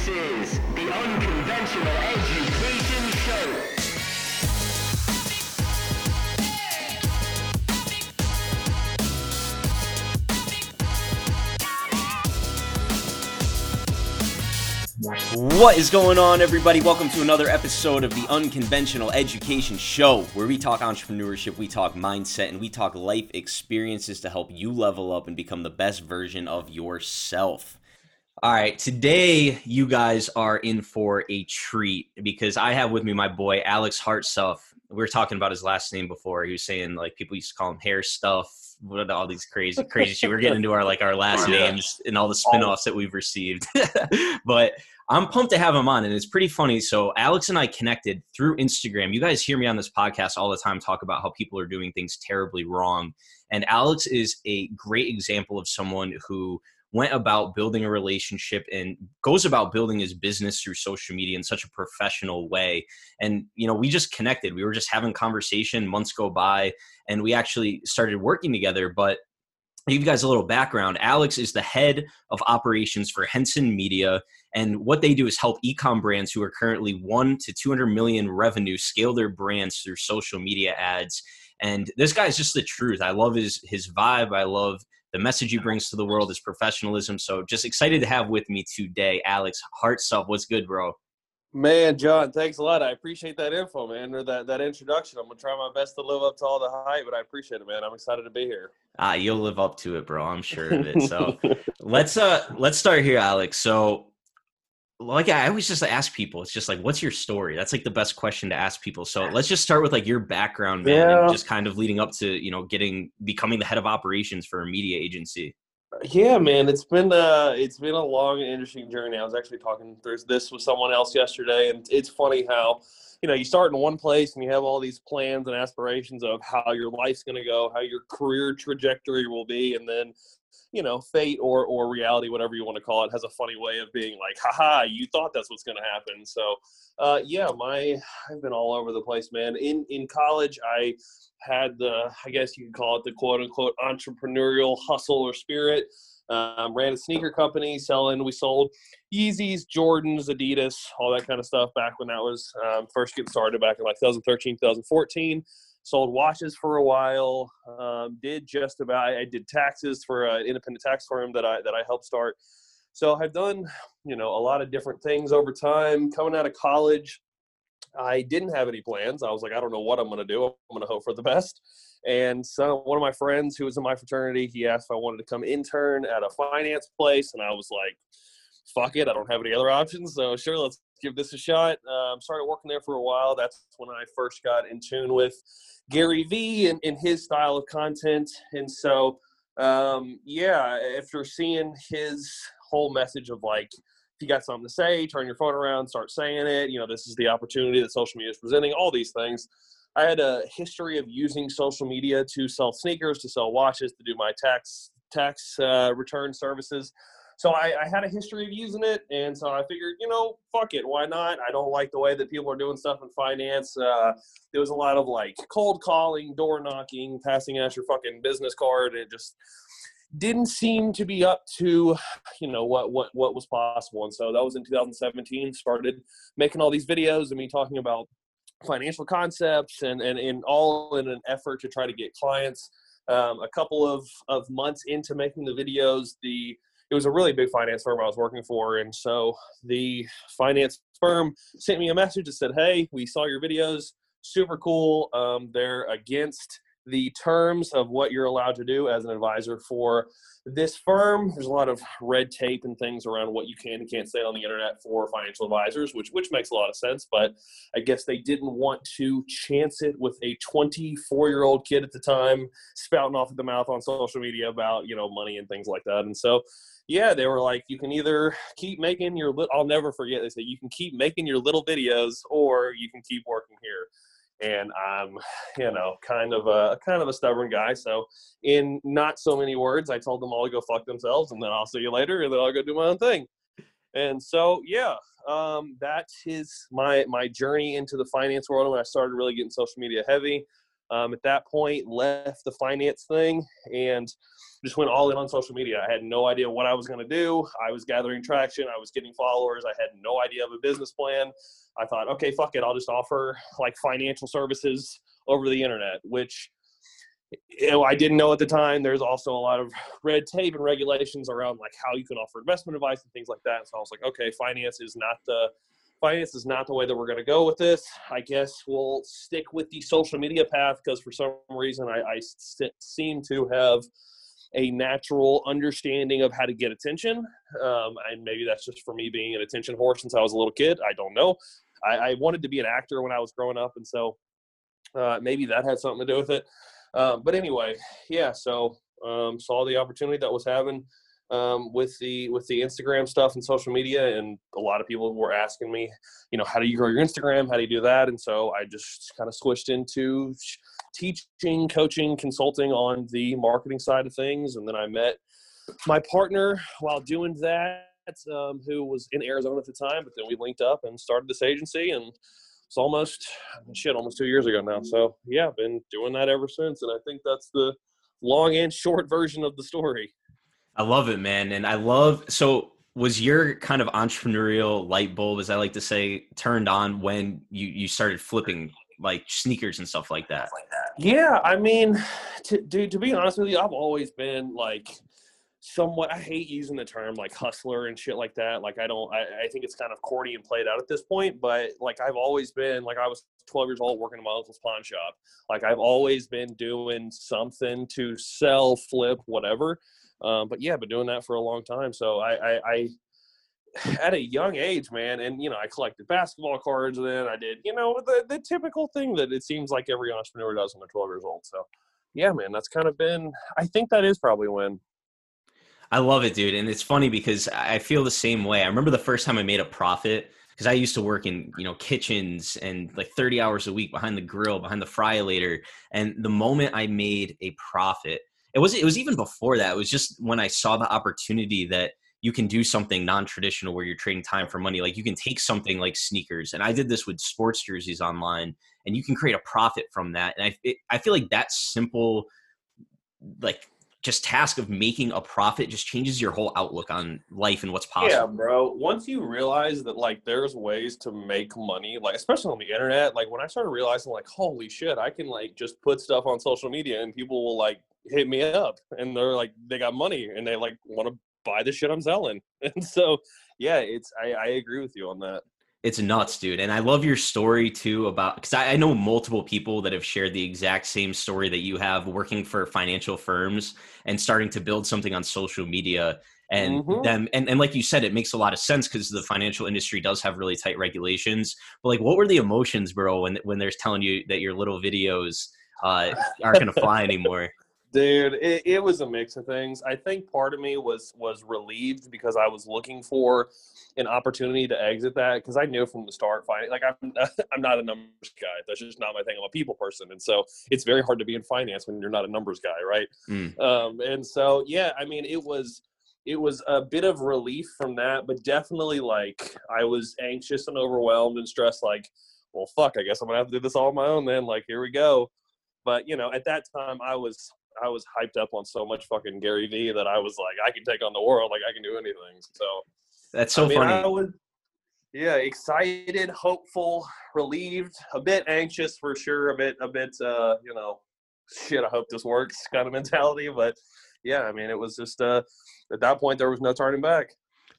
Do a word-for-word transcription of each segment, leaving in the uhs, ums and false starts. This is the Unconventional Education Show. What is going on, everybody? Welcome to another episode of the Unconventional Education Show, where we talk entrepreneurship, we talk mindset, and we talk life experiences to help you level up and become the best version of yourself. All right, today you guys are in for a treat because I have with me my boy Alex Hartsough. We were talking about his last name before. He was saying like people used to call him Hair Stuff, what all these crazy, crazy shit. We're getting into our like our last names and all the spinoffs that we've received. But I'm pumped to have him on, and it's pretty funny. So Alex and I connected through Instagram. You guys hear me on this podcast all the time talk about how people are doing things terribly wrong, and Alex is a great example of someone who went about building a relationship and goes about building his business through social media in such a professional way. And, you know, we just connected. We were just having conversation, months go by, and we actually started working together. But I'll give you guys a little background. Alex is the head of operations for Henson Media. And what they do is help e-com brands who are currently one to two hundred million revenue scale their brands through social media ads. And this guy is just the truth. I love his, his vibe. I love the message he brings to the world, is professionalism. So just excited to have with me today, Alex Hartsough. What's good, bro? Man, John, thanks a lot. I appreciate that info, man, or that, that introduction. I'm going to try my best to live up to all the hype, but I appreciate it, man. I'm excited to be here. Ah, you'll live up to it, bro. I'm sure of it. So let's uh, let's start here, Alex. So like I always just ask people, it's just like, what's your story? That's like the best question to ask people. So let's just start with like your background, man, yeah. and just kind of leading up to, you know, getting, becoming the head of operations for a media agency. Yeah, man, it's been uh it's been a long and interesting journey. I was actually talking through this with someone else yesterday, and it's funny how, you know, you start in one place and you have all these plans and aspirations of how your life's going to go, how your career trajectory will be. And then, you know, fate or, or reality, whatever you want to call it, has a funny way of being like, haha, you thought that's what's going to happen. So, uh, yeah, my, I've been all over the place, man. In, in college, I had the, I guess you could call it the quote unquote entrepreneurial hustle or spirit. Um, ran a sneaker company selling, we sold Yeezys, Jordans, Adidas, all that kind of stuff back when that was um, first getting started back in like twenty thirteen, twenty fourteen. Sold watches for a while, um, did just about, I did taxes for an independent tax firm that I that I helped start. So I've done, you know, a lot of different things over time. Coming out of college, I didn't have any plans. I was like, I don't know what I'm going to do. I'm going to hope for the best. And so one of my friends who was in my fraternity, he asked if I wanted to come intern at a finance place. And I was like, fuck it. I don't have any other options. So sure, let's give this a shot. Um, started working there for a while. That's when I first got in tune with Gary V and, and his style of content. And so, um, yeah, after seeing his whole message of like, if you got something to say, turn your phone around, start saying it. You know, this is the opportunity that social media is presenting, all these things. I had a history of using social media to sell sneakers, to sell watches, to do my tax tax uh, return services. So I, I had a history of using it, and so I figured, you know, fuck it, why not? I don't like the way that people are doing stuff in finance. Uh, there was a lot of, like, cold calling, door knocking, passing out your fucking business card. It just didn't seem to be up to, you know, what what what was possible. And so that was in two thousand seventeen, started making all these videos of me talking about financial concepts and, and, and all in an effort to try to get clients. Um, a couple of, of months into making the videos, the it was a really big finance firm I was working for. And so the finance firm sent me a message that said, hey, we saw your videos, super cool. Um, they're against the terms of what you're allowed to do as an advisor for this firm. There's a lot of red tape and things around what you can and can't say on the internet for financial advisors, which which makes a lot of sense, but I guess they didn't want to chance it with a twenty-four-year-old kid at the time spouting off at the mouth on social media about, you know, money and things like that. And so, yeah, they were like, you can either keep making your li- – I'll never forget. They said you can keep making your little videos or you can keep working here. And I'm, you know, kind of a kind of a stubborn guy. So in not so many words, I told them all to go fuck themselves, and then I'll see you later, and then I'll go do my own thing. And so, yeah, um, that is my my journey into the finance world when I started really getting social media heavy. um, at that point, left the finance thing and just went all in on social media. I had no idea what I was going to do. I was gathering traction. I was getting followers. I had no idea of a business plan. I thought, okay, fuck it. I'll just offer like financial services over the internet, which, you know, I didn't know at the time. There's also a lot of red tape and regulations around like how you can offer investment advice and things like that. So I was like, okay, finance is not the finance is not the way that we're going to go with this. I guess we'll stick with the social media path, because for some reason I, I seem to have a natural understanding of how to get attention. Um, and maybe that's just for me being an attention whore since I was a little kid. I don't know. I, I wanted to be an actor when I was growing up. And so uh, maybe that had something to do with it. Um, but anyway, yeah, so, um, saw the opportunity that was having, um, with the, with the Instagram stuff and social media. And a lot of people were asking me, you know, how do you grow your Instagram? How do you do that? And so I just kind of switched into teaching, coaching, consulting on the marketing side of things. And then I met my partner while doing that, um, who was in Arizona at the time, but then we linked up and started this agency, and it's almost, shit, almost two years ago now. So, yeah, I've been doing that ever since. And I think that's the long and short version of the story. I love it, man. And I love, so was your kind of entrepreneurial light bulb, as I like to say, turned on when you, you started flipping like sneakers and stuff like that? Yeah, I mean, to, dude, to be honest with you, I've always been like somewhat, I hate using the term like hustler and shit like that. Like I don't, I, I think it's kind of corny and played out at this point, but like I've always been, like I was twelve years old working in my uncle's pawn shop. Like I've always been doing something to sell, flip, whatever. Um, but yeah, I've been doing that for a long time. So I, I, I at a young age, man, and, you know, I collected basketball cards, and then I did, you know, the, the typical thing that it seems like every entrepreneur does when they're twelve years old. So yeah, man, that's kind of been, I think that is probably when. I love it, dude. And it's funny because I feel the same way. I remember the first time I made a profit, because I used to work in, you know, kitchens and like thirty hours a week behind the grill, behind the fry later. And the moment I made a profit, it was, it was even before that. It was just when I saw the opportunity that you can do something non-traditional where you're trading time for money. Like you can take something like sneakers. And I did this with sports jerseys online, and you can create a profit from that. And I, it, I feel like that simple, like, just task of making a profit just changes your whole outlook on life and what's possible. Yeah, bro. Once you realize that like there's ways to make money, like especially on the internet, like when I started realizing like, holy shit, I can like just put stuff on social media and people will like hit me up and they're like, they got money and they like want to buy the shit I'm selling. And so, yeah, it's, I, I agree with you on that. It's nuts, dude. And I love your story too about, because I, I know multiple people that have shared the exact same story that you have, working for financial firms and starting to build something on social media. And mm-hmm. them, and, and like you said, it makes a lot of sense because the financial industry does have really tight regulations. But like, what were the emotions, bro, when when they're telling you that your little videos uh, aren't going to fly anymore? Dude, it, it was a mix of things. I think part of me was was relieved because I was looking for an opportunity to exit that, because I knew from the start, finance, like I'm I'm not a numbers guy. That's just not my thing. I'm a people person, and so it's very hard to be in finance when you're not a numbers guy, right? Mm. Um, and so yeah, I mean, it was it was a bit of relief from that, but definitely like I was anxious and overwhelmed and stressed. Like, well, fuck, I guess I'm gonna have to do this all on my own then. Like, here we go. But you know, at that time, I was. I was hyped up on so much fucking Gary V that I was like, I can take on the world. Like I can do anything. So that's so I mean, funny. I was, yeah. Excited, hopeful, relieved, a bit anxious for sure. A bit, a bit, uh, you know, shit, I hope this works kind of mentality. But yeah, I mean, it was just, uh, at that point there was no turning back.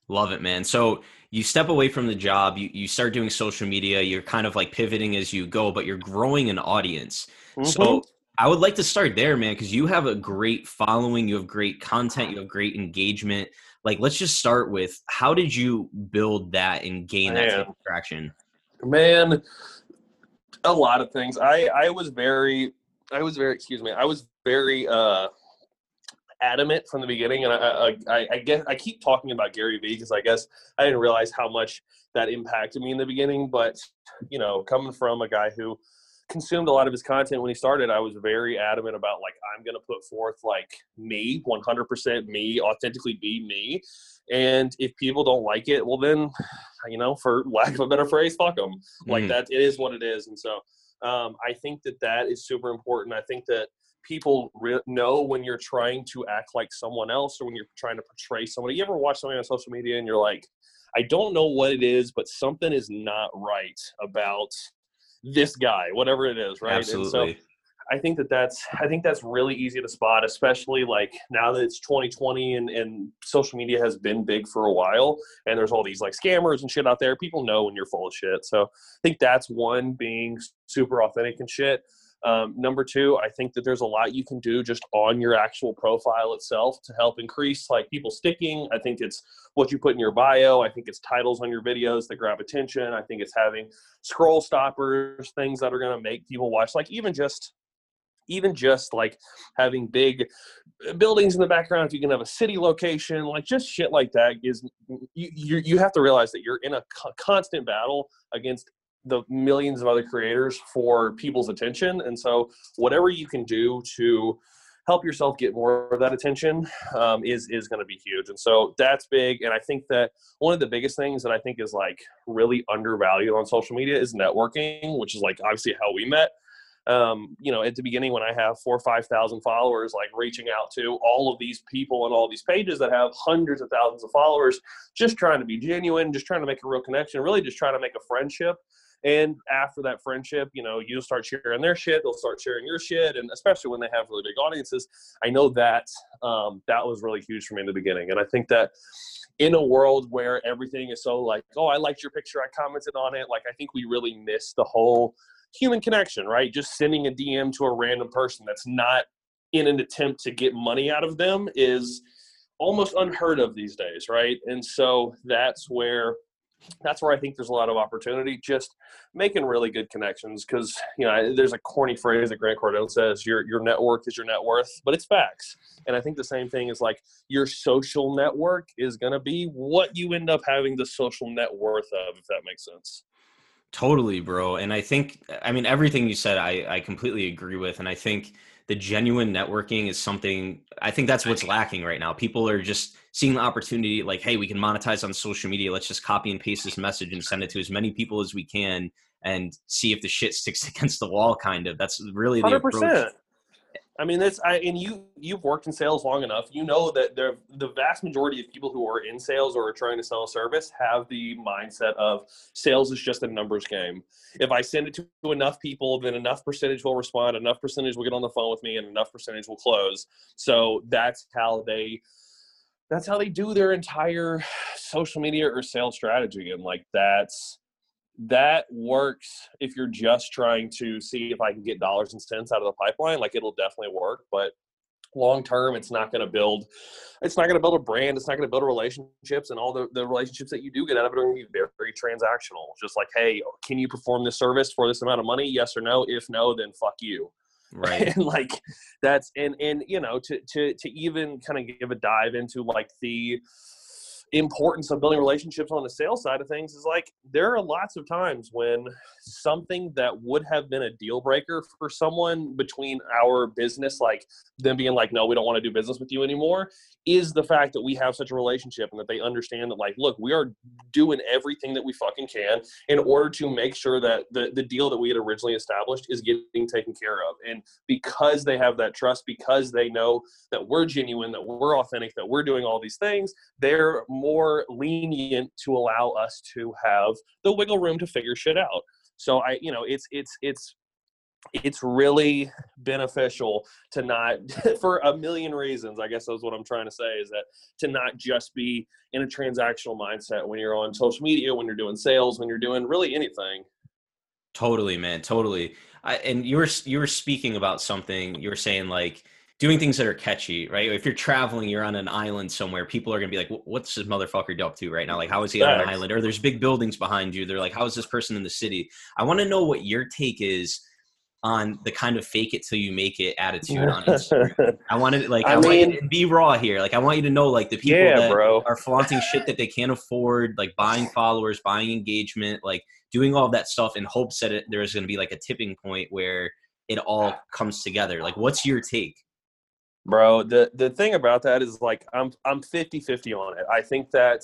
Love it, man. So you step away from the job, you, you start doing social media, you're kind of like pivoting as you go, but you're growing an audience. Mm-hmm. So I would like to start there, man, because you have a great following, you have great content, you have great engagement. Like, let's just start with, how did you build that and gain man. that type of traction? Man, a lot of things. I, I was very, I was very, excuse me, I was very uh, adamant from the beginning. And I, I, I guess I keep talking about Gary Vee because I guess I didn't realize how much that impacted me in the beginning. But, you know, coming from a guy who consumed a lot of his content when he started, I was very adamant about like, I'm going to put forth like me, one hundred percent me, authentically be me. And if people don't like it, well then, you know, for lack of a better phrase, fuck them. Like mm. that, it is what it is. And so Um, I think that that is super important. I think that people re- know when you're trying to act like someone else or when you're trying to portray somebody. You ever watch somebody on social media and you're like, I don't know what it is, but something is not right about this guy, whatever it is, right? Absolutely. And so I think that that's, I think that's really easy to spot, especially like now that it's twenty twenty and, and social media has been big for a while and there's all these like scammers and shit out there. People know when you're full of shit. So I think that's one, being super authentic and shit. Um, number two, I think that there's a lot you can do just on your actual profile itself to help increase like people sticking. I think it's what you put in your bio. I think it's titles on your videos that grab attention. I think it's having scroll stoppers, things that are going to make people watch, like even just even just like having big buildings in the background. If you can have a city location, like just shit like that is, you, you, you have to realize that you're in a co- constant battle against the millions of other creators for people's attention. And so whatever you can do to help yourself get more of that attention um, is, is going to be huge. And so that's big. And I think that one of the biggest things that I think is like really undervalued on social media is networking, which is like obviously how we met. Um, you know, at the beginning when I have four or five thousand followers, like reaching out to all of these people and all these pages that have hundreds of thousands of followers, just trying to be genuine, just trying to make a real connection, really just trying to make a friendship. And after that friendship, you know, you'll start sharing their shit, they'll start sharing your shit. And especially when they have really big audiences, I know that, um, that was really huge for me in the beginning. And I think that in a world where everything is so like, oh, I liked your picture, I commented on it. Like, I think we really miss the whole human connection, right? Just sending a D M to a random person that's not in an attempt to get money out of them is almost unheard of these days, right? And so that's where that's where I think there's a lot of opportunity, just making really good connections. Because, you know, there's a corny phrase that Grant Cardone says, your your network is your net worth, but it's facts. And I think the same thing is like your social network is going to be what you end up having the social net worth of, if that makes sense. Totally, bro. And I think, I mean, everything you said, I, I completely agree with. And I think the genuine networking is something, I think that's what's lacking right now. People are just seeing the opportunity, like, hey, we can monetize on social media. Let's just copy and paste this message and send it to as many people as we can and see if the shit sticks against the wall, kind of. That's really the one hundred percent approach. I mean, that's, I, and you, you've worked in sales long enough. You know that the the vast majority of people who are in sales or are trying to sell a service have the mindset of sales is just a numbers game. If I send it to enough people, then enough percentage will respond, enough percentage will get on the phone with me, and enough percentage will close. So that's how they, that's how they do their entire social media or sales strategy. And like, that's, that works if you're just trying to see if I can get dollars and cents out of the pipeline. Like, it'll definitely work, but long term, it's not going to build, it's not going to build a brand. It's not going to build relationships, and all the, the relationships that you do get out of it are going to be very, very transactional. Just like, hey, can you perform this service for this amount of money? Yes or no. If no, then fuck you. Right. And like that's, and, and, you know, to, to, to even kind of give a dive into like the importance of building relationships on the sales side of things is like, there are lots of times when something that would have been a deal breaker for someone between our business, like them being like, no, we don't want to do business with you anymore, is the fact that we have such a relationship and that they understand that like, look, we are doing everything that we fucking can in order to make sure that the, the deal that we had originally established is getting taken care of. And because they have that trust, because they know that we're genuine, that we're authentic, that we're doing all these things, they're more lenient to allow us to have the wiggle room to figure shit out. So I, you know, it's, it's, it's, it's really beneficial to not, for a million reasons, I guess that's what I'm trying to say, is that to not just be in a transactional mindset when you're on social media, when you're doing sales, when you're doing really anything. Totally, man. Totally. I, and you were, you were speaking about something, you were saying like, doing things that are catchy, right? If you're traveling, you're on an island somewhere, people are going to be like, what's this motherfucker up to right now? Like, how is he on an island? Or there's big buildings behind you. They're like, how is this person in the city? I want to know what your take is on the kind of fake it till you make it attitude on Instagram. I want to, like, I, I mean, want you to be raw here. Like, I want you to know, like, the people yeah, that bro. are flaunting shit that they can't afford, like buying followers, buying engagement, like doing all that stuff in hopes that it, there's going to be like a tipping point where it all comes together. Like, what's your take? Bro, the, the thing about that is like, I'm, I'm fifty-fifty on it. I think that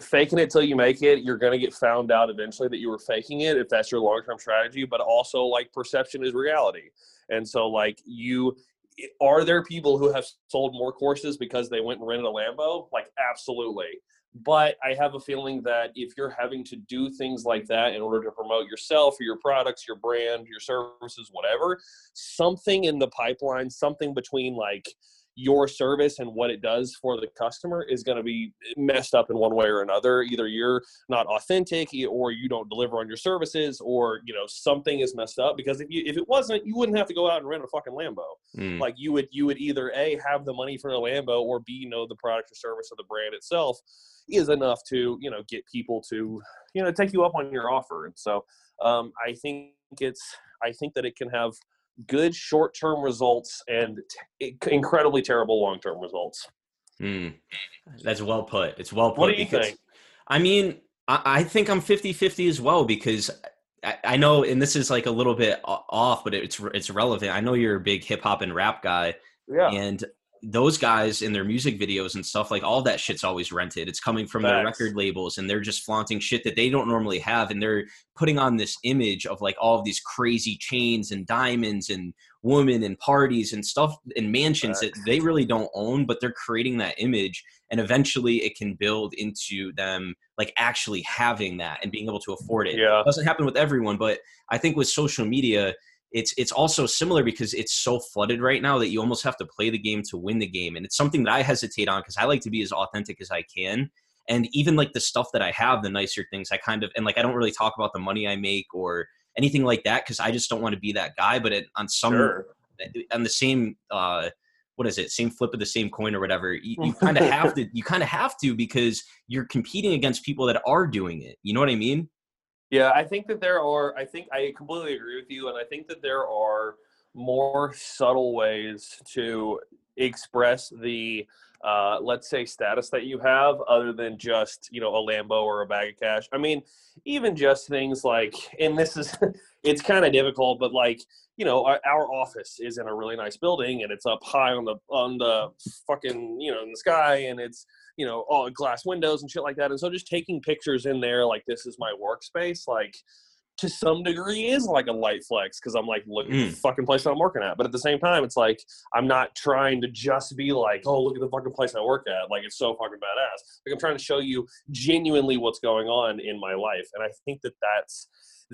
faking it till you make it, you're going to get found out eventually that you were faking it if that's your long-term strategy. But also, like, perception is reality. And so, like, you are there people who have sold more courses because they went and rented a Lambo? Like, absolutely. But I have a feeling that if you're having to do things like that in order to promote yourself or your products, your brand, your services, whatever, something in the pipeline, something between like your service and what it does for the customer is going to be messed up in one way or another. Either you're not authentic or you don't deliver on your services, or, you know, something is messed up, because if you, if it wasn't, you wouldn't have to go out and rent a fucking Lambo. Mm. Like you would, you would either A, have the money for a Lambo, or B, know the product or service or the brand itself is enough to, you know, get people to, you know, take you up on your offer. And so um, I think it's, I think that it can have good short-term results and t- incredibly terrible long-term results. Mm. That's well put. It's well put. What do you because, think? I mean, I, I think I'm fifty-fifty as well, because I, I know, and this is like a little bit off, but it's, it's relevant. I know you're a big hip hop and rap guy. Yeah. And those guys in their music videos and stuff, like all that shit's always rented. It's coming from Facts. Their record labels, and they're just flaunting shit that they don't normally have. And they're putting on this image of like all of these crazy chains and diamonds and women and parties and stuff and mansions Facts. That they really don't own, but they're creating that image. And eventually it can build into them like actually having that and being able to afford it. Yeah. It doesn't happen with everyone, but I think with social media, It's it's also similar because it's so flooded right now that you almost have to play the game to win the game. And it's something that I hesitate on because I like to be as authentic as I can. And even like the stuff that I have, the nicer things, I kind of, and like I don't really talk about the money I make or anything like that because I just don't want to be that guy. But it, on some, sure. on the same, uh, what is it, same flip of the same coin or whatever, you, you kind of have to, you kind of have to because you're competing against people that are doing it. You know what I mean? Yeah, I think that there are, I think I completely agree with you. And I think that there are more subtle ways to express the, uh, let's say, status that you have other than just, you know, a Lambo or a bag of cash. I mean, even just things like, and this is, it's kind of difficult, but like, you know, our, our office is in a really nice building and it's up high on the, on the fucking, you know, in the sky, and it's, you know, all glass windows and shit like that. And so just taking pictures in there, like this is my workspace, like to some degree is like a light flex. Cause I'm like, look at mm. the fucking place that I'm working at. But at the same time, it's like, I'm not trying to just be like, oh, look at the fucking place I work at. Like, it's so fucking badass. Like I'm trying to show you genuinely what's going on in my life. And I think that that's,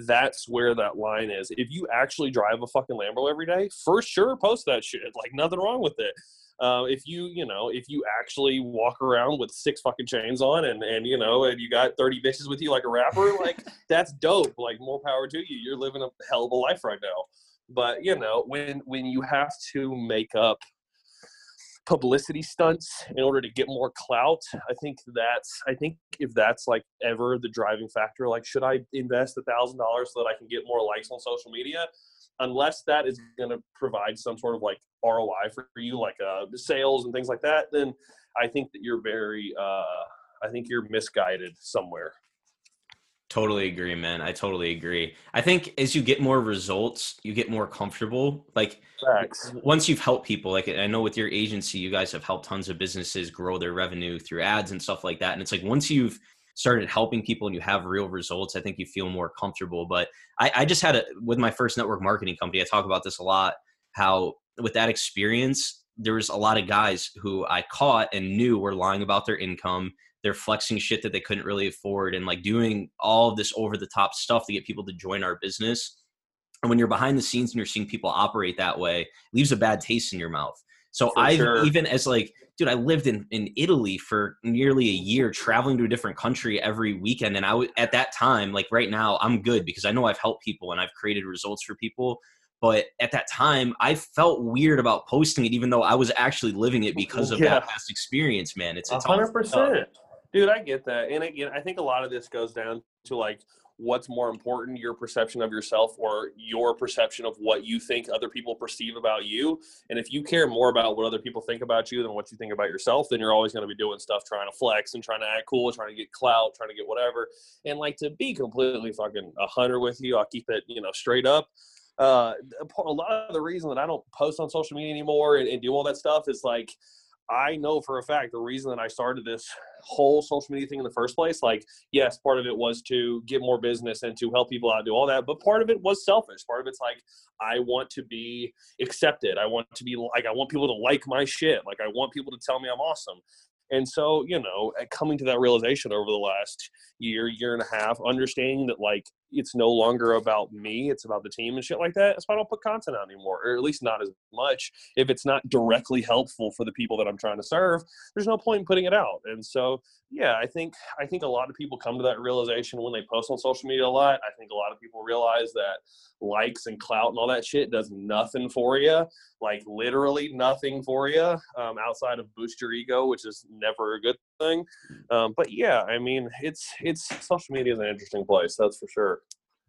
that's where that line is. If you actually drive a fucking Lambo every day, for sure, post that shit. Like nothing wrong with it. Uh, if you, you know, if you actually walk around with six fucking chains on and, and, you know, and you got thirty bitches with you like a rapper, like that's dope. Like more power to you. You're living a hell of a life right now. But, you know, when, when you have to make up publicity stunts in order to get more clout, I think that's, I think if that's like ever the driving factor, like should I invest a thousand dollars so that I can get more likes on social media? Unless that is going to provide some sort of like R O I for you, like uh, sales and things like that, then I think that you're very, uh, I think you're misguided somewhere. Totally agree, man. I totally agree. I think as you get more results, you get more comfortable. Like Facts. Once you've helped people, like I know with your agency, you guys have helped tons of businesses grow their revenue through ads and stuff like that. And it's like, once you've started helping people and you have real results, I think you feel more comfortable. But I, I just had a, with my first network marketing company, I talk about this a lot, how with that experience, there was a lot of guys who I caught and knew were lying about their income. They're flexing shit that they couldn't really afford and like doing all of this over the top stuff to get people to join our business. And when you're behind the scenes and you're seeing people operate that way, it leaves a bad taste in your mouth. So for I've sure. even as like, dude, I lived in, in Italy for nearly a year, traveling to a different country every weekend. And I w- at that time, like right now, I'm good because I know I've helped people and I've created results for people. But at that time, I felt weird about posting it, even though I was actually living it because of yeah. that past experience, man. It's a hundred percent. Dude, I get that. And again, I think a lot of this goes down to like, what's more important, your perception of yourself or your perception of what you think other people perceive about you. And if you care more about what other people think about you than what you think about yourself, then you're always going to be doing stuff, trying to flex and trying to act cool, trying to get clout, trying to get whatever. And like, to be completely fucking a hundred with you, I'll keep it, you know, straight up. Uh, a lot of the reason that I don't post on social media anymore and, and do all that stuff is like, I know for a fact the reason that I started this whole social media thing in the first place, like, yes, part of it was to get more business and to help people out and do all that. But part of it was selfish. Part of it's like, I want to be accepted. I want to be like, I want people to like my shit. Like, I want people to tell me I'm awesome. And so, you know, coming to that realization over the last year, year and a half, understanding that, like, it's no longer about me, it's about the team and shit like that. That's why I don't put content out anymore, or at least not as much. If it's not directly helpful for the people that I'm trying to serve, there's no point in putting it out. And so, yeah, I think, I think a lot of people come to that realization when they post on social media a lot. I think a lot of people realize that likes and clout and all that shit does nothing for you, like literally nothing for you, um, outside of boost your ego, which is never a good thing. Um, but yeah, I mean, it's, it's social media is an interesting place. That's for sure.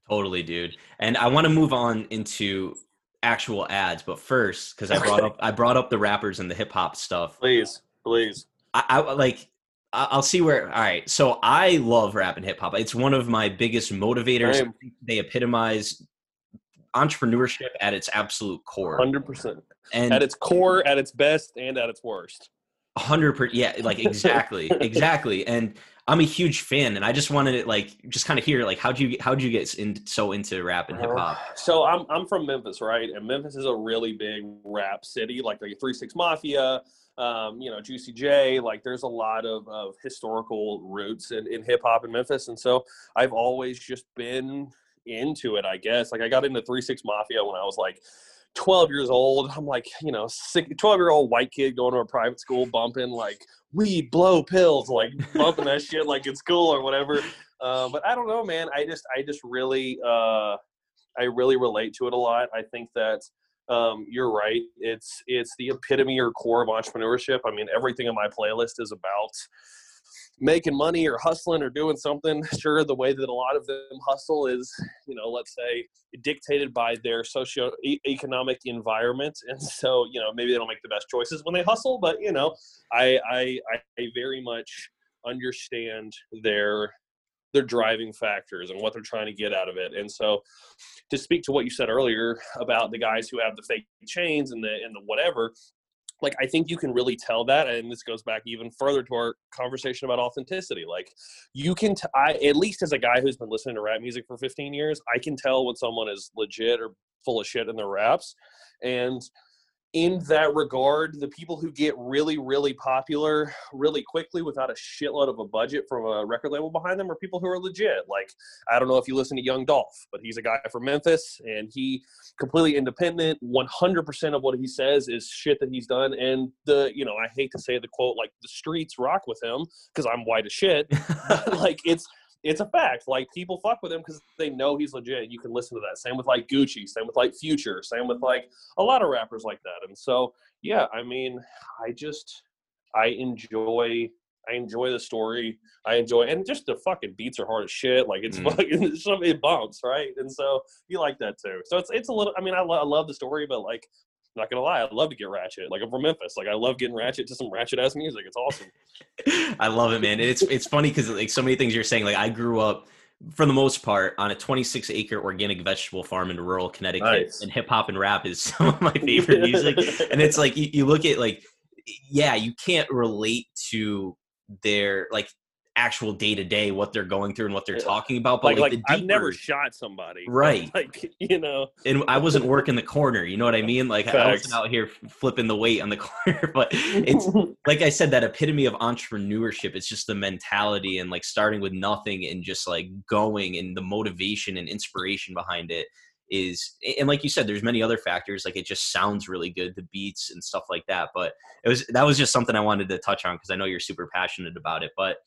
Totally, dude. And I want to move on into actual ads, but first, because I brought up I brought up the rappers and the hip hop stuff. Please, please. I, I like. I'll see where. All right. So I love rap and hip hop. It's one of my biggest motivators. I think they epitomize entrepreneurship at its absolute core. one hundred percent. And at its core, at its best, and at its worst. one hundred percent. Yeah. Like exactly. Exactly. And I'm a huge fan, and I just wanted to like just kind of hear like how do you how do you get in, so into rap and hip hop? So I'm I'm from Memphis, right? And Memphis is a really big rap city, like the three six Mafia, um, you know, Juicy J. Like there's a lot of, of historical roots in, in hip hop in Memphis, and so I've always just been into it, I guess. Like I got into three six Mafia when I was like twelve years old. I'm like, you know, twelve year old white kid going to a private school, bumping like weed, blow pills, like bumping that shit like it's cool or whatever. Uh, but I don't know, man. I just, I just really, uh, I really relate to it a lot. I think that um, you're right. It's, it's the epitome or core of entrepreneurship. I mean, everything in my playlist is about making money or hustling or doing something. Sure, the way that a lot of them hustle is, you know, let's say dictated by their socioeconomic environment. And so, you know, maybe they don't make the best choices when they hustle, but, you know, I I, I very much understand their their driving factors and what they're trying to get out of it. And so to speak to what you said earlier about the guys who have the fake chains and the and the whatever, like, I think you can really tell that. And this goes back even further to our conversation about authenticity. Like you can, t- I, at least as a guy who's been listening to rap music for fifteen years, I can tell when someone is legit or full of shit in their raps. And in that regard, the people who get really, really popular really quickly without a shitload of a budget from a record label behind them are people who are legit. Like, I don't know if you listen to Young Dolph, but he's a guy from Memphis, and he completely independent. one hundred percent of what he says is shit that he's done. And the, you know, I hate to say the quote, like the streets rock with him because I'm white as shit. Like it's, it's a fact. Like people fuck with him because they know he's legit. You can listen to that. Same with like Gucci, same with like Future, same with like a lot of rappers like that. And so, yeah, I mean, I just, I enjoy, I enjoy the story. I enjoy, and just the fucking beats are hard as shit. Like it's mm. fucking, it bumps, right? And so you like that too. So it's, it's a little, I mean, I, lo- I love the story, but like, not gonna lie, I love to get ratchet. Like I'm from Memphis. Like I love getting ratchet to some ratchet ass music. It's awesome. I love it, man. It's it's funny because like so many things you're saying. Like I grew up, for the most part, on a twenty-six acre organic vegetable farm in rural Connecticut, nice. And hip hop and rap is some of my favorite music. And it's like you, you look at like, yeah, you can't relate to their like actual day-to-day what they're going through and what they're talking about, but like, like, like the deeper, I've never shot somebody, right? Like, you know, and I wasn't working the corner, you know what I mean? Like Facts. I wasn't out here flipping the weight on the corner, but it's like I said, that epitome of entrepreneurship. It's just the mentality and like starting with nothing and just like going, and the motivation and inspiration behind it is, and like you said, there's many other factors. Like it just sounds really good, the beats and stuff like that. But it was, that was just something I wanted to touch on because I know you're super passionate about it. But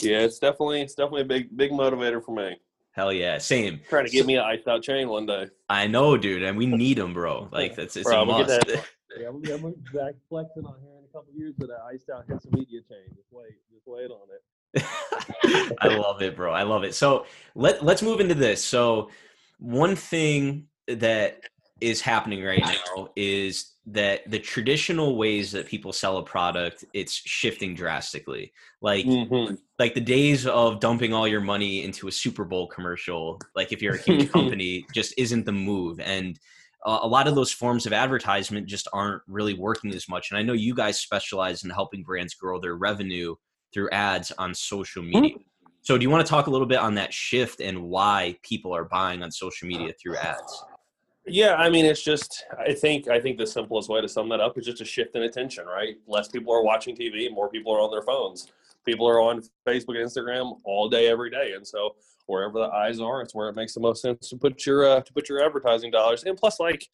yeah, it's definitely, it's definitely a big, big motivator for me. Hell yeah, same. Trying to get me an iced out chain one day. I know, dude, and we need them, bro. Like that's it's bro, a must. That. Yeah, I'm gonna be back flexing on here in a couple years with that iced out Henson Media chain. Just wait, just wait on it. I love it, bro. I love it. So let let's move into this. So. One thing that is happening right now is that the traditional ways that people sell a product, it's shifting drastically. Like, mm-hmm. like the days of dumping all your money into a Super Bowl commercial, like if you're a huge company, just isn't the move. And uh, a lot of those forms of advertisement just aren't really working as much. And I know you guys specialize in helping brands grow their revenue through ads on social media. So do you want to talk a little bit on that shift and why people are buying on social media through ads? Yeah, I mean, it's just, I think, I think the simplest way to sum that up is just a shift in attention, right? Less people are watching T V, more people are on their phones. People are on Facebook and Instagram all day, every day. And so wherever the eyes are, it's where it makes the most sense to put your, uh, to put your advertising dollars. And plus, like,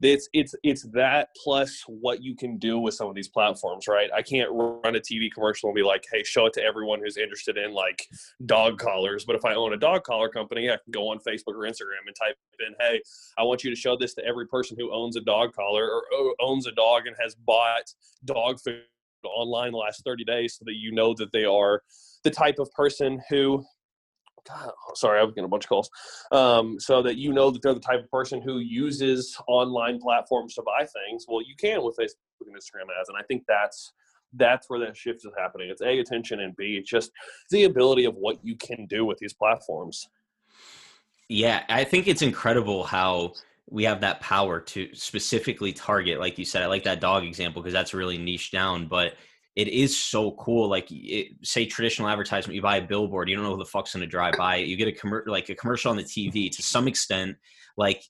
it's, it's, it's that plus what you can do with some of these platforms, right? I can't run a T V commercial and be like, hey, show it to everyone who's interested in like dog collars. But if I own a dog collar company, I can go on Facebook or Instagram and type in, hey, I want you to show this to every person who owns a dog collar or owns a dog and has bought dog food online the last thirty days, so that you know that they are the type of person who, God, sorry, I was getting a bunch of calls. Um, so that you know that they're the type of person who uses online platforms to buy things. Well, you can with Facebook and Instagram ads. And I think that's that's where that shift is happening. It's A, attention, and B, it's just the ability of what you can do with these platforms. Yeah, I think it's incredible how we have that power to specifically target. Like you said, I like that dog example because that's really niche down, but it is so cool. Like it, say traditional advertisement, you buy a billboard, you don't know who the fuck's going to drive by it. You get a commer- like a commercial on the T V to some extent. Like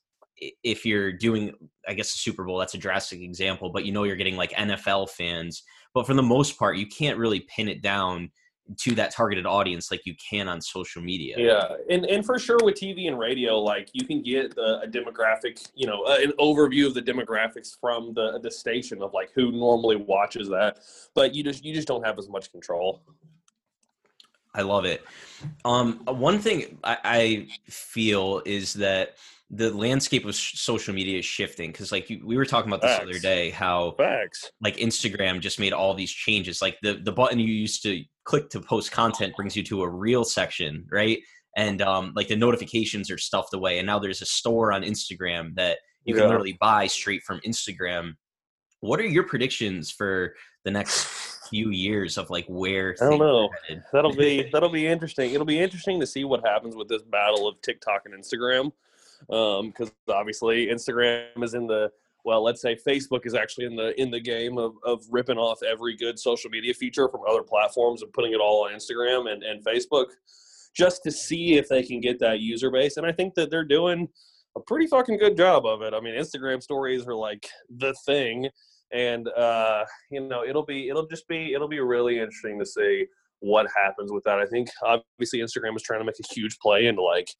if you're doing, I guess the Super Bowl, that's a drastic example, but you know, you're getting like N F L fans, but for the most part, you can't really pin it down to that targeted audience like you can on social media. Yeah. And and for sure with T V and radio, like you can get a, a demographic, you know, a, an overview of the demographics from the the station of like who normally watches that, but you just, you just don't have as much control. I love it. Um, one thing I, I feel is that the landscape of sh- social media is shifting. Cause like you, we were talking about this Facts. the other day, how Facts. like Instagram just made all these changes. Like the, the button you used to click to post content brings you to a reel section, right? And um, like the notifications are stuffed away. And now there's a store on Instagram that you yeah. can literally buy straight from Instagram. What are your predictions for the next few years of like where? I don't know. That'll be, that'll be interesting. It'll be interesting to see what happens with this battle of TikTok and Instagram. Um, 'cause obviously Instagram is in the, well, let's say Facebook is actually in the in the game of, of ripping off every good social media feature from other platforms and putting it all on Instagram and, and Facebook just to see if they can get that user base. And I think that they're doing a pretty fucking good job of it. I mean, Instagram stories are like the thing. And, uh, you know, it'll be it'll just be it'll be really interesting to see what happens with that. I think obviously Instagram is trying to make a huge play into like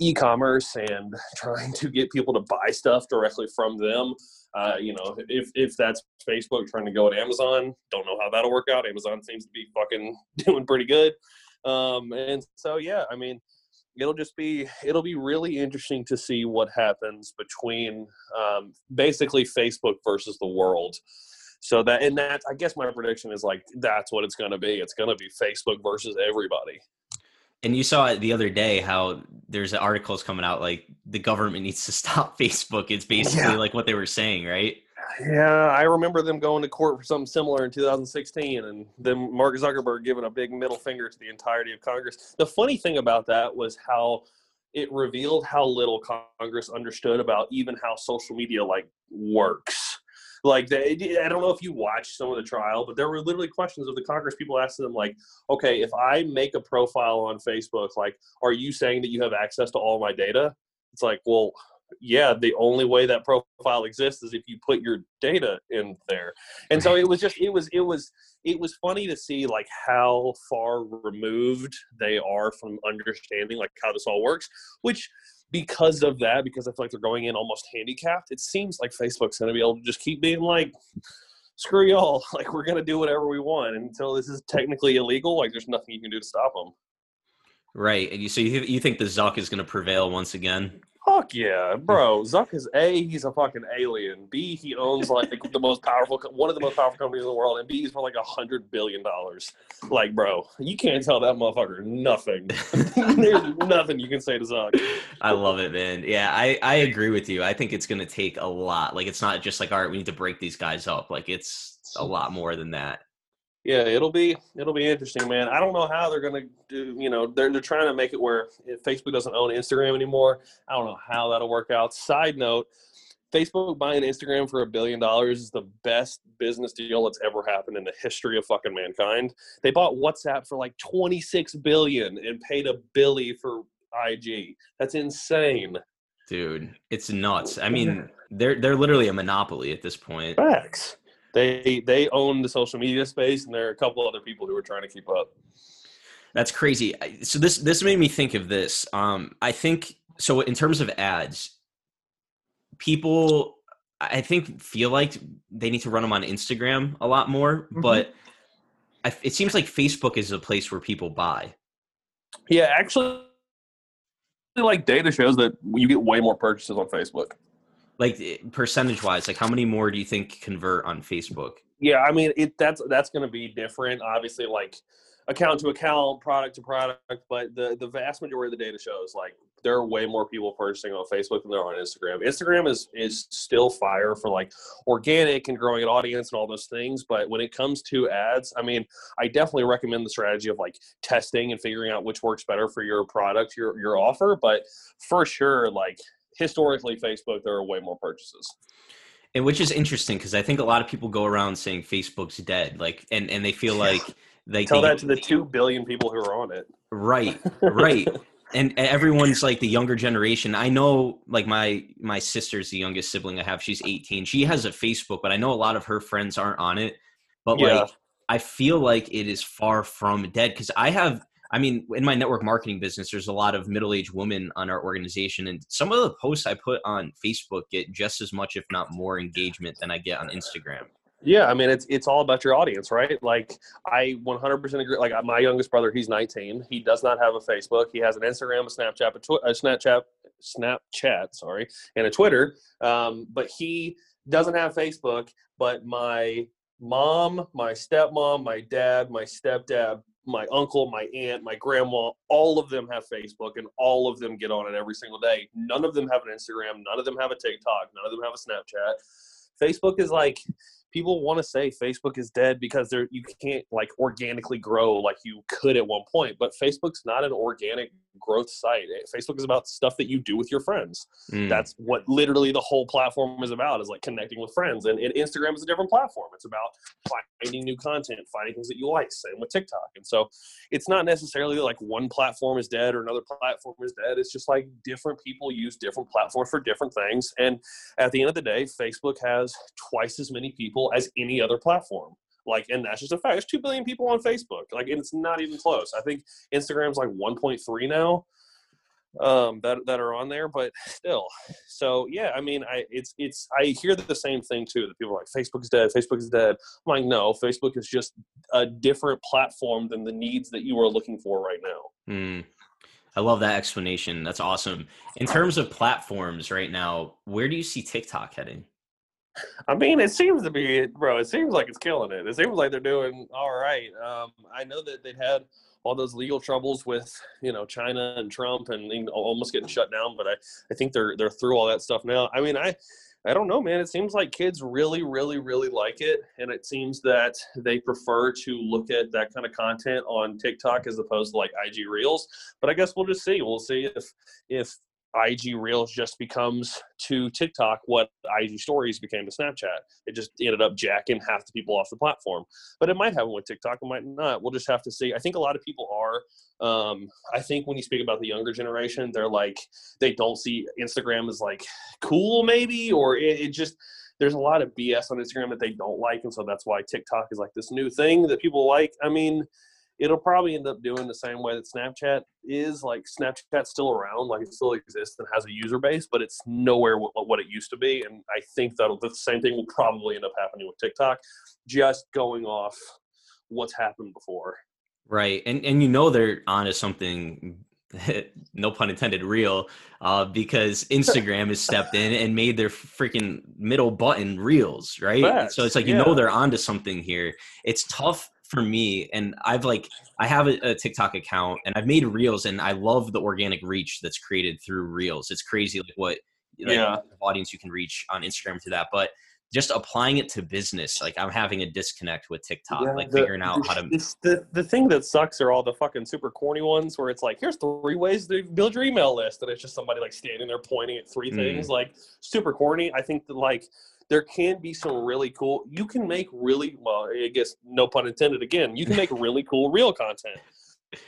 e-commerce and trying to get people to buy stuff directly from them. Uh, you know, if if that's Facebook trying to go at Amazon, don't know how that'll work out. Amazon seems to be fucking doing pretty good. Um, and so, yeah, I mean, it'll just be, it'll be really interesting to see what happens between um, basically Facebook versus the world. So that, and that, I guess my prediction is like, that's what it's going to be. It's going to be Facebook versus everybody. And you saw it the other day how there's articles coming out like the government needs to stop Facebook. It's basically yeah. like what they were saying, right? Yeah, I remember them going to court for something similar in two thousand sixteen and then Mark Zuckerberg giving a big middle finger to the entirety of Congress. The funny thing about that was how it revealed how little Congress understood about even how social media like works. Like, they, I don't know if you watched some of the trial, but there were literally questions of the Congress people asking them, like, okay, if I make a profile on Facebook, like, are you saying that you have access to all my data? It's like, well, yeah, the only way that profile exists is if you put your data in there. And so it was just, it was, it was, it was funny to see, like, how far removed they are from understanding, like, how this all works, which... Because of that, because I feel like they're going in almost handicapped, it seems like Facebook's going to be able to just keep being like, screw y'all. Like, we're going to do whatever we want. And until this is technically illegal, like, there's nothing you can do to stop them. Right. And you, so you, you think the Zuck is going to prevail once again? Fuck yeah, bro. Zuck is A, he's a fucking alien. B, he owns like the most powerful, one of the most powerful companies in the world. And B, he's for like a hundred billion dollars. Like, bro, you can't tell that motherfucker nothing. There's nothing you can say to Zuck. I love it, man. Yeah, I, I agree with you. I think it's going to take a lot. Like, it's not just like, all right, we need to break these guys up. Like, it's a lot more than that. Yeah, it'll be it'll be interesting, man. I don't know how they're going to do, you know, they're, they're trying to make it where Facebook doesn't own Instagram anymore. I don't know how that'll work out. Side note, Facebook buying Instagram for a billion dollars is the best business deal that's ever happened in the history of fucking mankind. They bought WhatsApp for like twenty-six billion and paid a billy for I G. That's insane. Dude, it's nuts. I mean, they're they're literally a monopoly at this point. Facts. They they own the social media space, and there are a couple other people who are trying to keep up. That's crazy. So this this made me think of this. Um, I think so. In terms of ads, people I think feel like they need to run them on Instagram a lot more, mm-hmm. but I, it seems like Facebook is a place where people buy. Yeah, actually, like data shows that you get way more purchases on Facebook. Like percentage-wise, like how many more do you think convert on Facebook? Yeah, I mean, it, that's that's going to be different. Obviously, like account to account, product to product, but the, the vast majority of the data shows like there are way more people purchasing on Facebook than there are on Instagram. Instagram is is still fire for like organic and growing an audience and all those things, but when it comes to ads, I mean, I definitely recommend the strategy of like testing and figuring out which works better for your product, your your offer, but for sure, like historically, Facebook, there are way more purchases. And which is interesting because I think a lot of people go around saying Facebook's dead, like, and, and they feel like they tell that to the two billion people who are on it. Right, right. And everyone's like the younger generation. I know, like my my sister's the youngest sibling I have. She's eighteen. She has a Facebook, but I know a lot of her friends aren't on it. But yeah. like, I feel like it is far from dead because I have. I mean, in my network marketing business, there's a lot of middle-aged women on our organization. And some of the posts I put on Facebook get just as much, if not more, engagement than I get on Instagram. Yeah, I mean, it's it's all about your audience, right? Like, I one hundred percent agree. Like, my youngest brother, he's nineteen. He does not have a Facebook. He has an Instagram, a Snapchat, a, tw- a Snapchat, Snapchat, sorry, and a Twitter. Um, but he doesn't have Facebook. But my mom, my stepmom, my dad, my stepdad, my uncle, my aunt, my grandma, all of them have Facebook and all of them get on it every single day. None of them have an Instagram. None of them have a TikTok. None of them have a Snapchat. Facebook is like, people want to say Facebook is dead because they're, you can't like organically grow like you could at one point, but Facebook's not an organic growth site. Facebook is about stuff that you do with your friends. Mm. That's what literally the whole platform is about, is like connecting with friends. And, and Instagram is a different platform. It's about finding new content, finding things that you like, same with TikTok. And so it's not necessarily like one platform is dead or another platform is dead. It's just like different people use different platforms for different things. And at the end of the day, Facebook has twice as many people as any other platform. Like, and that's just a fact. There's two billion people on Facebook. Like, and it's not even close. I think Instagram's like one point three now um, that, that are on there, but still. So yeah, I mean, I, it's, it's, I hear the same thing too, that people are like, Facebook's dead. Facebook is dead. I'm like, no, Facebook is just a different platform than the needs that you are looking for right now. Mm. I love that explanation. That's awesome. In terms of platforms right now, where do you see TikTok heading? I mean, it seems to be, bro, it seems like it's killing it. It seems like they're doing all right. Um, I know that they've had all those legal troubles with, you know, China and Trump and, and almost getting shut down, but I, I think they're they're through all that stuff now. I mean, I, I don't know, man. It seems like kids really, really, really like it, and it seems that they prefer to look at that kind of content on TikTok as opposed to, like, I G Reels. But I guess we'll just see. We'll see if if – I G Reels just becomes to TikTok what I G Stories became to Snapchat. It just ended up jacking half the people off the platform. But it might happen with TikTok. It might not. We'll just have to see. I think a lot of people are. Um, I think when you speak about the younger generation, they're like, they don't see Instagram as like cool maybe, or it, it just, there's a lot of B S on Instagram that they don't like. And so that's why TikTok is like this new thing that people like. I mean, it'll probably end up doing the same way that Snapchat is. Like, Snapchat's still around, like it still exists and has a user base, but it's nowhere w- what it used to be. And I think that the same thing will probably end up happening with TikTok, just going off what's happened before. Right. And, and you know, they're onto something, no pun intended, real, uh, because Instagram has stepped in and made their freaking middle button Reels. Right. So it's like, you yeah. know, they're onto something here. It's tough for me, and I've like I have a, a TikTok account, and I've made Reels, and I love the organic reach that's created through Reels. It's crazy, like what like, yeah. audience you can reach on Instagram through that. But just applying it to business. Like, I'm having a disconnect with TikTok, yeah, like the, figuring out how to. The, the thing that sucks are all the fucking super corny ones where it's like, here's three ways to build your email list. And it's just somebody like standing there pointing at three mm. things, like super corny. I think that like there can be some really cool, you can make really, well, I guess no pun intended again, you can make really cool real content.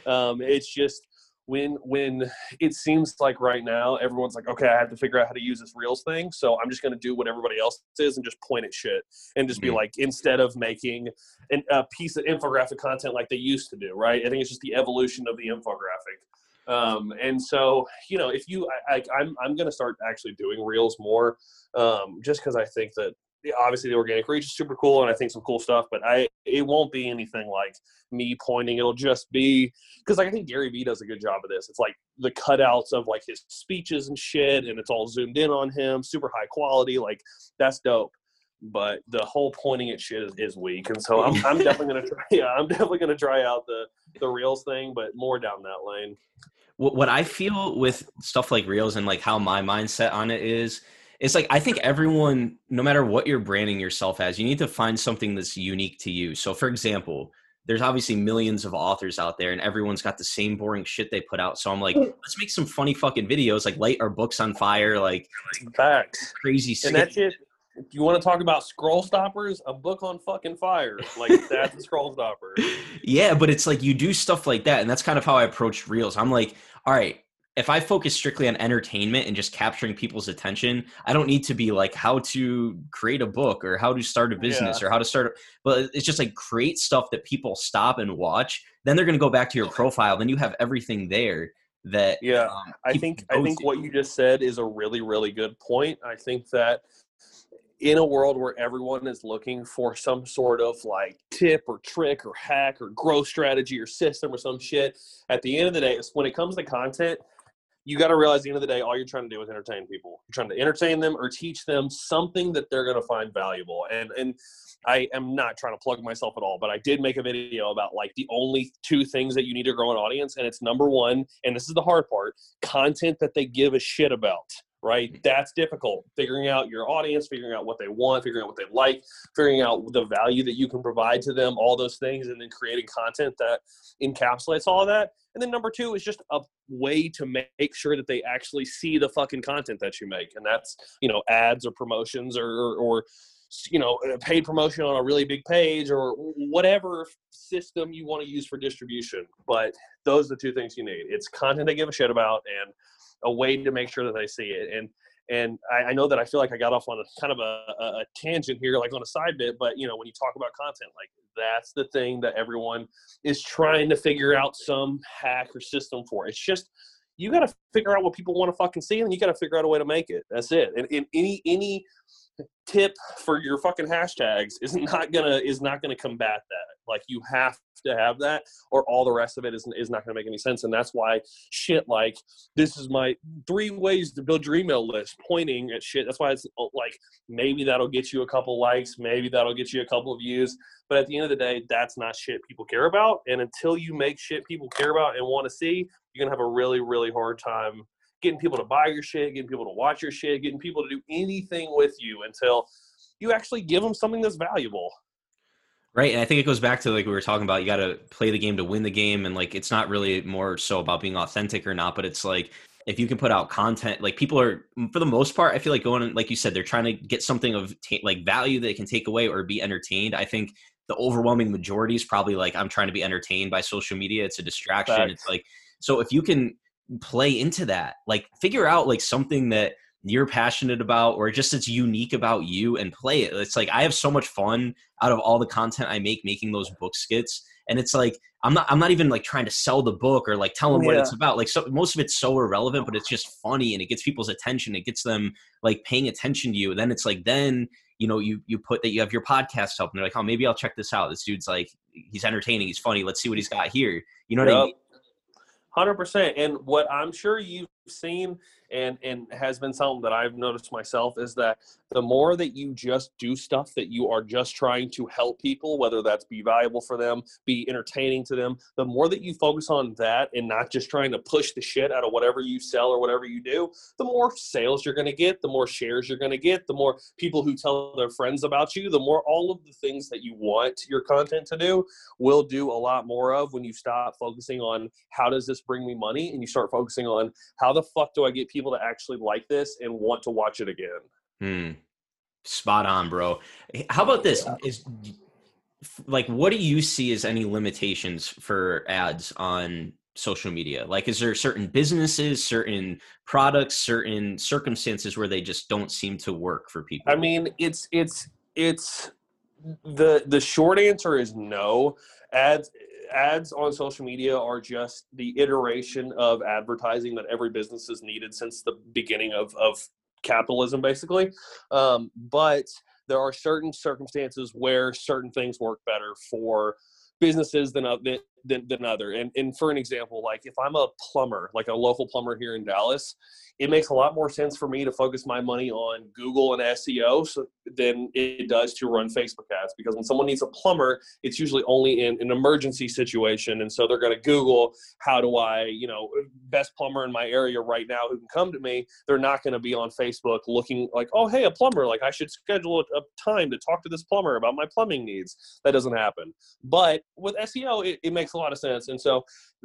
Um, it's just, When when it seems like right now, everyone's like, okay, I have to figure out how to use this Reels thing, so I'm just going to do what everybody else is and just point at shit and just be mm-hmm. like, instead of making an, a piece of infographic content like they used to do, right? I think it's just the evolution of the infographic. Um, and so, you know, if you, I, I, I'm, I'm going to start actually doing Reels more um, just because I think that, obviously the organic reach is super cool and I think some cool stuff, but I, it won't be anything like me pointing. It'll just be, cause like I think Gary V does a good job of this. It's like the cutouts of like his speeches and shit, and it's all zoomed in on him, super high quality. Like that's dope. But the whole pointing at shit is, is weak. And so I'm, I'm definitely going to try, yeah, I'm definitely going to try out the, the Reels thing, but more down that lane. What, what I feel with stuff like Reels and like how my mindset on it is, it's like, I think everyone, no matter what you're branding yourself as, you need to find something that's unique to you. So for example, there's obviously millions of authors out there and everyone's got the same boring shit they put out. So I'm like, let's make some funny fucking videos, like light our books on fire, like facts, crazy shit. And that's it. If you want to talk about scroll stoppers, a book on fucking fire, like that's a scroll stopper. Yeah. But it's like, you do stuff like that. And that's kind of how I approached Reels. I'm like, all right, if I focus strictly on entertainment and just capturing people's attention, I don't need to be like how to create a book or how to start a business yeah. or how to start. A, but it's just like create stuff that people stop and watch. Then they're going to go back to your profile. Then you have everything there that. Yeah. Um, I think, I think what you just said is a really, really good point. I think that in a world where everyone is looking for some sort of like tip or trick or hack or growth strategy or system or some shit, at the end of the day, when it comes to content, you got to realize at the end of the day, all you're trying to do is entertain people. You're trying to entertain them or teach them something that they're going to find valuable. And and I am not trying to plug myself at all, but I did make a video about like the only two things that you need to grow an audience. And it's number one, and this is the hard part, content that they give a shit about, right? That's difficult. Figuring out your audience, figuring out what they want, figuring out what they like, figuring out the value that you can provide to them, all those things, and then creating content that encapsulates all of that. And then number two is just a way to make sure that they actually see the fucking content that you make. And that's, you know, ads or promotions or, or, or you know, a paid promotion on a really big page or whatever system you want to use for distribution. But those are the two things you need. It's content they give a shit about and a way to make sure that they see it. And And I, I know that I feel like I got off on a kind of a, a, a tangent here, like on a side bit, but you know, when you talk about content, like that's the thing that everyone is trying to figure out some hack or system for. It's just, you got to figure out what people want to fucking see, and you got to figure out a way to make it. That's it. And, and any, any tip for your fucking hashtags is not gonna, is not going to combat that. Like you have to have that, or all the rest of it is, is not going to make any sense. And that's why shit like, this is my three ways to build your email list, pointing at shit. That's why it's like, maybe that'll get you a couple likes, maybe that'll get you a couple of views. But at the end of the day, that's not shit people care about. And until you make shit people care about and want to see, you're going to have a really, really hard time getting people to buy your shit, getting people to watch your shit, getting people to do anything with you until you actually give them something that's valuable. Right. And I think it goes back to like we were talking about, you got to play the game to win the game. And like, it's not really more so about being authentic or not, but it's like, if you can put out content, like people are, for the most part, I feel like going, like you said, they're trying to get something of ta- like value that they can take away or be entertained. I think the overwhelming majority is probably like, I'm trying to be entertained by social media. It's a distraction. Fact. It's like, so if you can play into that, like figure out like something that you're passionate about or just it's unique about you and play it. It's like, I have so much fun out of all the content I make, making those book skits. And it's like, I'm not, I'm not even like trying to sell the book or like tell them yeah. what it's about. Like so most of it's so irrelevant, but it's just funny and it gets people's attention. It gets them like paying attention to you. And then it's like, then, you know, you, you put that you have your podcast up and they're like, oh, maybe I'll check this out. This dude's like, he's entertaining. He's funny. Let's see what he's got here. You know yep. what I mean? one hundred percent. And what I'm sure you've seen and and has been something that I've noticed myself, is that the more that you just do stuff that you are just trying to help people, whether that's be valuable for them, be entertaining to them, the more that you focus on that and not just trying to push the shit out of whatever you sell or whatever you do, the more sales you're going to get, the more shares you're going to get, the more people who tell their friends about you, the more all of the things that you want your content to do will do a lot more of when you stop focusing on how does this bring me money and you start focusing on how the fuck do I get people to actually like this and want to watch it again. Hmm. Spot on, bro. How about this? Yeah. Is like, what do you see as any limitations for ads on social media? Like, is there certain businesses, certain products, certain circumstances where they just don't seem to work for people? I mean, it's, it's, it's the, the short answer is no. Ads, ads on social media are just the iteration of advertising that every business has needed since the beginning of, of capitalism, basically. Um, but there are certain circumstances where certain things work better for businesses than than than other. And and for an example, like if I'm a plumber, like a local plumber here in Dallas, it makes a lot more sense for me to focus my money on Google and S E O so, than it does to run Facebook ads. Because when someone needs a plumber, it's usually only in an emergency situation. And so they're going to Google, how do I, you know, best plumber in my area right now who can come to me? They're not going to be on Facebook looking like, oh, hey, a plumber, like I should schedule a time to talk to this plumber about my plumbing needs. That doesn't happen. But with S E O, it, it makes a lot of sense. And so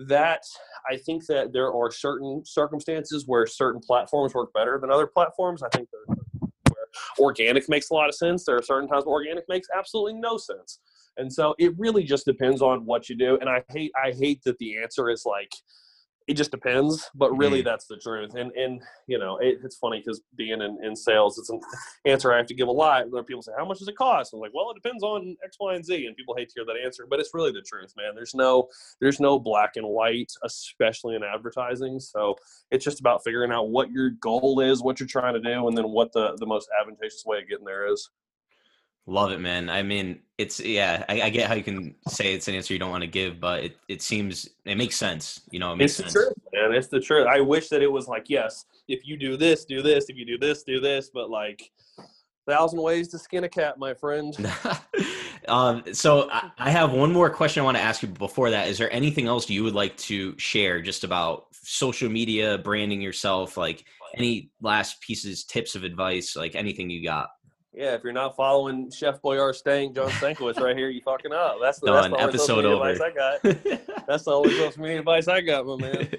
that, I think that there are certain circumstances where certain platforms work better than other platforms. I think there are where organic makes a lot of sense. There are certain times where organic makes absolutely no sense. And so it really just depends on what you do. And I hate, I hate that the answer is like, it just depends, but really that's the truth. And, and you know, it, it's funny because being in, in sales, it's an answer I have to give a lot. There are people say, how much does it cost? I'm like, well, it depends on X, Y, and Z. And people hate to hear that answer, but it's really the truth, man. There's no, there's no black and white, especially in advertising. So it's just about figuring out what your goal is, what you're trying to do, and then what the, the most advantageous way of getting there is. Love it, man. I mean, it's, yeah, I, I get how you can say it's an answer you don't want to give, but it, it seems, it makes sense. You know, it makes sense. It's the truth, man. It's the truth. I wish that it was like, yes, if you do this, do this, if you do this, do this, but like a thousand ways to skin a cat, my friend. um, so I, I have one more question I want to ask you before that. Is there anything else you would like to share just about social media, branding yourself, like any last pieces, tips of advice, like anything you got? Yeah, if you're not following Chef Boyar Stang, John Sankovich right here, you fucking up. That's the, Done. That's the only episode social media over. Advice I got. That's the only social media advice I got, my man.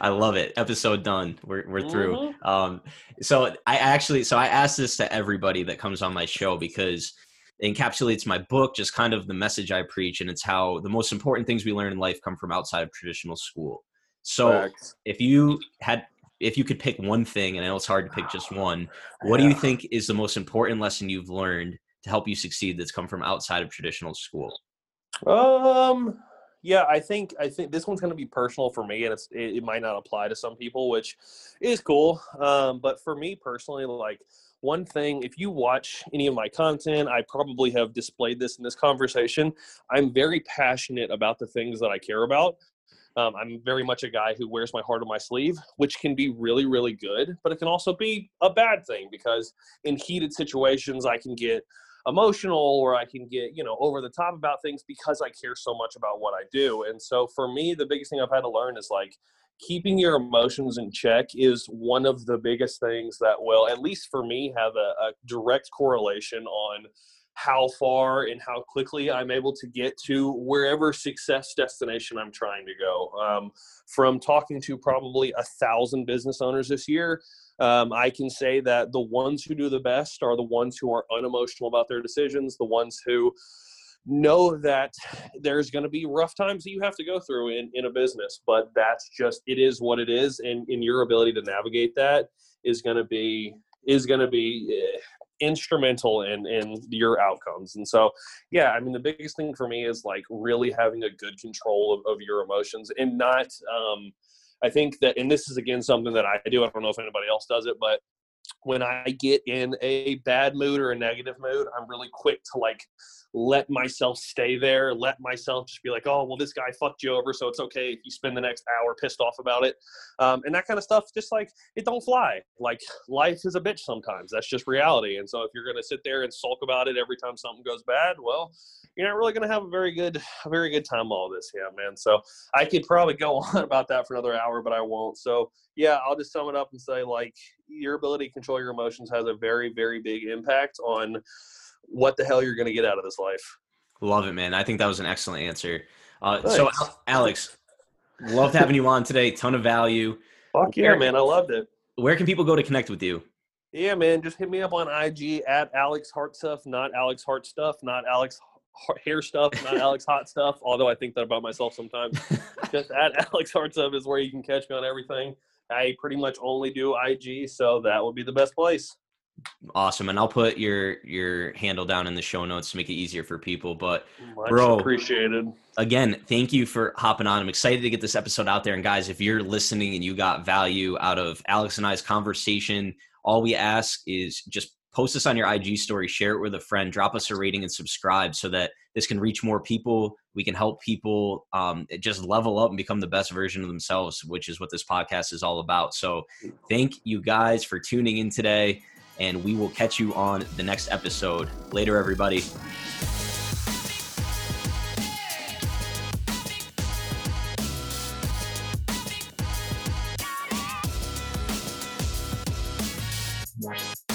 I love it. Episode done. We're we're mm-hmm. through. Um, so I actually, so I ask this to everybody that comes on my show because it encapsulates my book, just kind of the message I preach, and it's how the most important things we learn in life come from outside of traditional school. So Correct. if you had... If you could pick one thing, and I know it's hard to pick just one, what do you think is the most important lesson you've learned to help you succeed that's come from outside of traditional school? Um, yeah, I think, I think this one's going to be personal for me, and it's, it, it might not apply to some people, which is cool. Um, but for me personally, like, one thing, if you watch any of my content, I probably have displayed this in this conversation. I'm very passionate about the things that I care about. Um, I'm very much a guy who wears my heart on my sleeve, which can be really, really good, but it can also be a bad thing because in heated situations, I can get emotional or I can get, you know, over the top about things because I care so much about what I do. And so for me, the biggest thing I've had to learn is like, keeping your emotions in check is one of the biggest things that will, at least for me, have a, a direct correlation on how far and how quickly I'm able to get to wherever success destination I'm trying to go. Um, from talking to probably a thousand business owners this year, um, I can say that the ones who do the best are the ones who are unemotional about their decisions, the ones who know that there's going to be rough times that you have to go through in, in a business, but that's just, it is what it is. And in your ability to navigate that is going to be, is going to be eh, instrumental in, in your outcomes. And so, yeah, I mean, the biggest thing for me is like really having a good control of, of your emotions and not, um, I think that, and this is again, something that I do, I don't know if anybody else does it, but when I get in a bad mood or a negative mood, I'm really quick to like let myself stay there, let myself just be like, oh, well, this guy fucked you over, so it's okay if you spend the next hour pissed off about it. Um, and that kind of stuff, just like, it don't fly. Like, life is a bitch sometimes. That's just reality. And so if you're going to sit there and sulk about it every time something goes bad, well, you're not really going to have a very good, a very good time all this. Yeah, man. So I could probably go on about that for another hour, but I won't. So yeah, I'll just sum it up and say, like, your ability to control your emotions has a very, very big impact on what the hell you're going to get out of this life. Love it, man. I think that was an excellent answer. Uh, nice. So, Alex, loved having you on today. Ton of value. Fuck yeah, where, man. I loved it. Where can people go to connect with you? Yeah, man. Just hit me up on I G at Alex Hartsough, not Alex Hart Stuff, not Alex Hair Stuff, not Alex Hot Stuff, although I think that about myself sometimes. Just at Alex Hartsough is where you can catch me on everything. I pretty much only do I G, so that would be the best place. Awesome. And I'll put your your handle down in the show notes to make it easier for people. But much bro, appreciated. Again, thank you for hopping on. I'm excited to get this episode out there. And guys, if you're listening and you got value out of Alex and I's conversation, all we ask is just post this on your I G story, share it with a friend, drop us a rating and subscribe so that this can reach more people. We can help people um, just level up and become the best version of themselves, which is what this podcast is all about. So thank you guys for tuning in today. And we will catch you on the next episode. Later, everybody. Nice.